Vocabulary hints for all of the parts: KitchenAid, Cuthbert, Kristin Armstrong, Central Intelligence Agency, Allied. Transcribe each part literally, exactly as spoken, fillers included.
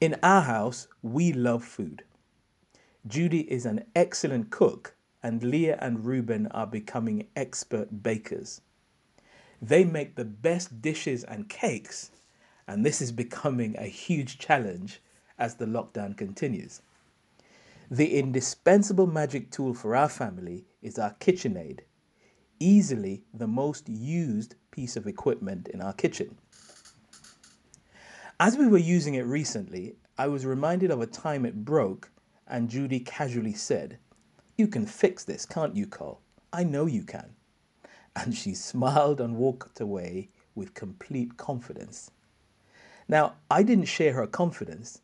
In our house, we love food. Judy is an excellent cook, and Leah and Reuben are becoming expert bakers. They make the best dishes and cakes, and this is becoming a huge challenge as the lockdown continues. The indispensable magic tool for our family is our KitchenAid, easily the most used piece of equipment in our kitchen. As we were using it recently, I was reminded of a time it broke, and Judy casually said, "You can fix this, can't you, Cole? I know you can." And she smiled and walked away with complete confidence. Now, I didn't share her confidence,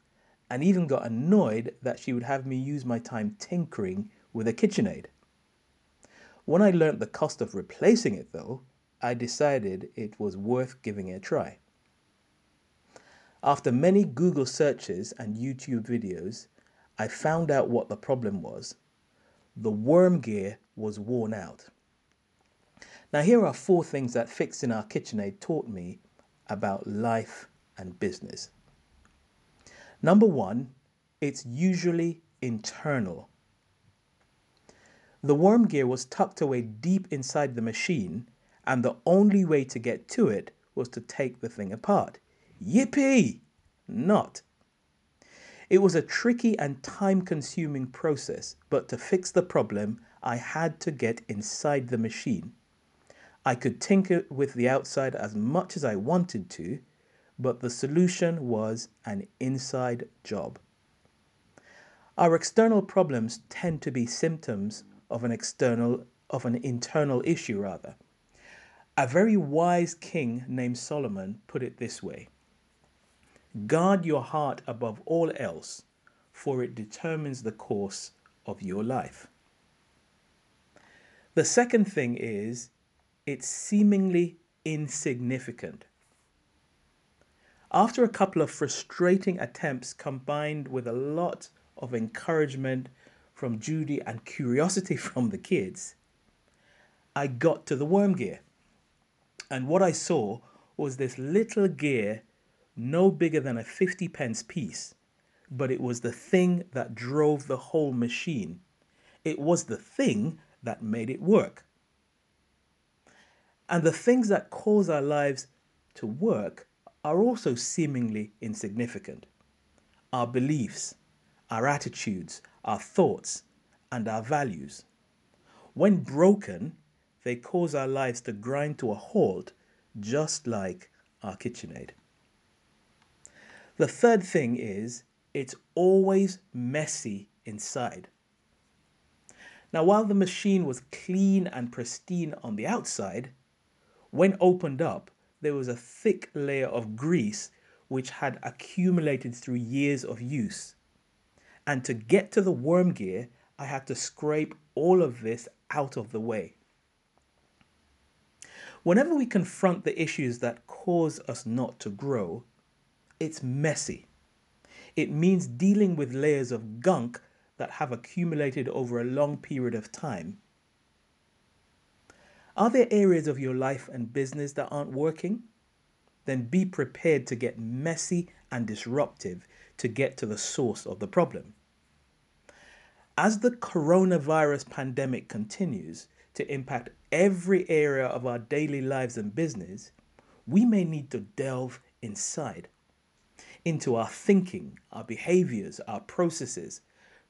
and even got annoyed that she would have me use my time tinkering with a KitchenAid. When I learnt the cost of replacing it, though, I decided it was worth giving it a try. After many Google searches and YouTube videos, I found out what the problem was. The worm gear was worn out. Now, here are four things that fixing our KitchenAid taught me about life and business. Number one, it's usually internal. The worm gear was tucked away deep inside the machine, and the only way to get to it was to take the thing apart. Yippee! Not. It was a tricky and time-consuming process, but to fix the problem, I had to get inside the machine. I could tinker with the outside as much as I wanted to, but the solution was an inside job. Our external problems tend to be symptoms of an external, of an internal issue, rather. A very wise king named Solomon put it this way: guard your heart above all else, for it determines the course of your life. The second thing is, it's seemingly insignificant. After a couple of frustrating attempts combined with a lot of encouragement from Judy and curiosity from the kids, I got to the worm gear. And what I saw was this little gear no bigger than a fifty pence piece, but it was the thing that drove the whole machine. It was the thing that made it work. And the things that cause our lives to work are also seemingly insignificant. Our beliefs, our attitudes, our thoughts, and our values. When broken, they cause our lives to grind to a halt, just like our KitchenAid. The third thing is, it's always messy inside. Now, while the machine was clean and pristine on the outside, when opened up, there was a thick layer of grease which had accumulated through years of use. And to get to the worm gear, I had to scrape all of this out of the way. Whenever we confront the issues that cause us not to grow, it's messy. It means dealing with layers of gunk that have accumulated over a long period of time. Are there areas of your life and business that aren't working? Then be prepared to get messy and disruptive to get to the source of the problem. As the coronavirus pandemic continues to impact every area of our daily lives and business, we may need to delve inside, into our thinking, our behaviors, our processes,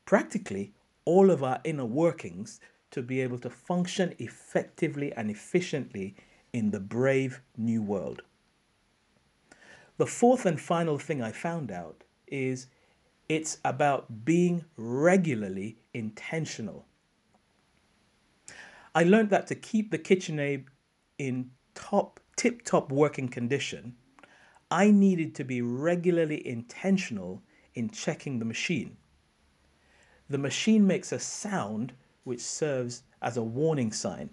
practically all of our inner workings, to be able to function effectively and efficiently in the brave new world. The fourth and final thing I found out is it's about being regularly intentional. I learned that to keep the KitchenAid in top, tip-top working condition, I needed to be regularly intentional in checking the machine. The machine makes a sound which serves as a warning sign.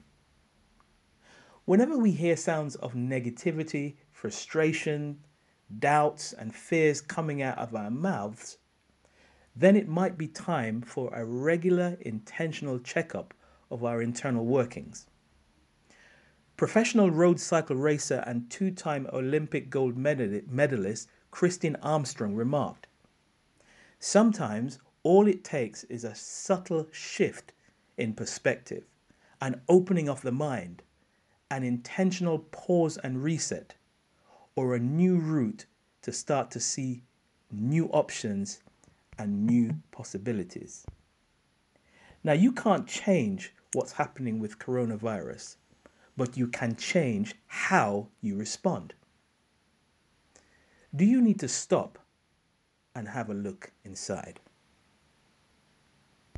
Whenever we hear sounds of negativity, frustration, doubts, and fears coming out of our mouths, then it might be time for a regular, intentional checkup of our internal workings. Professional road cycle racer and two-time Olympic gold medalist Kristin Armstrong remarked, Sometimes all it takes is a subtle shift in perspective, an opening of the mind, an intentional pause and reset, or a new route to start to see new options and new possibilities. Now, you can't change what's happening with coronavirus, but you can change how you respond. Do you need to stop and have a look inside?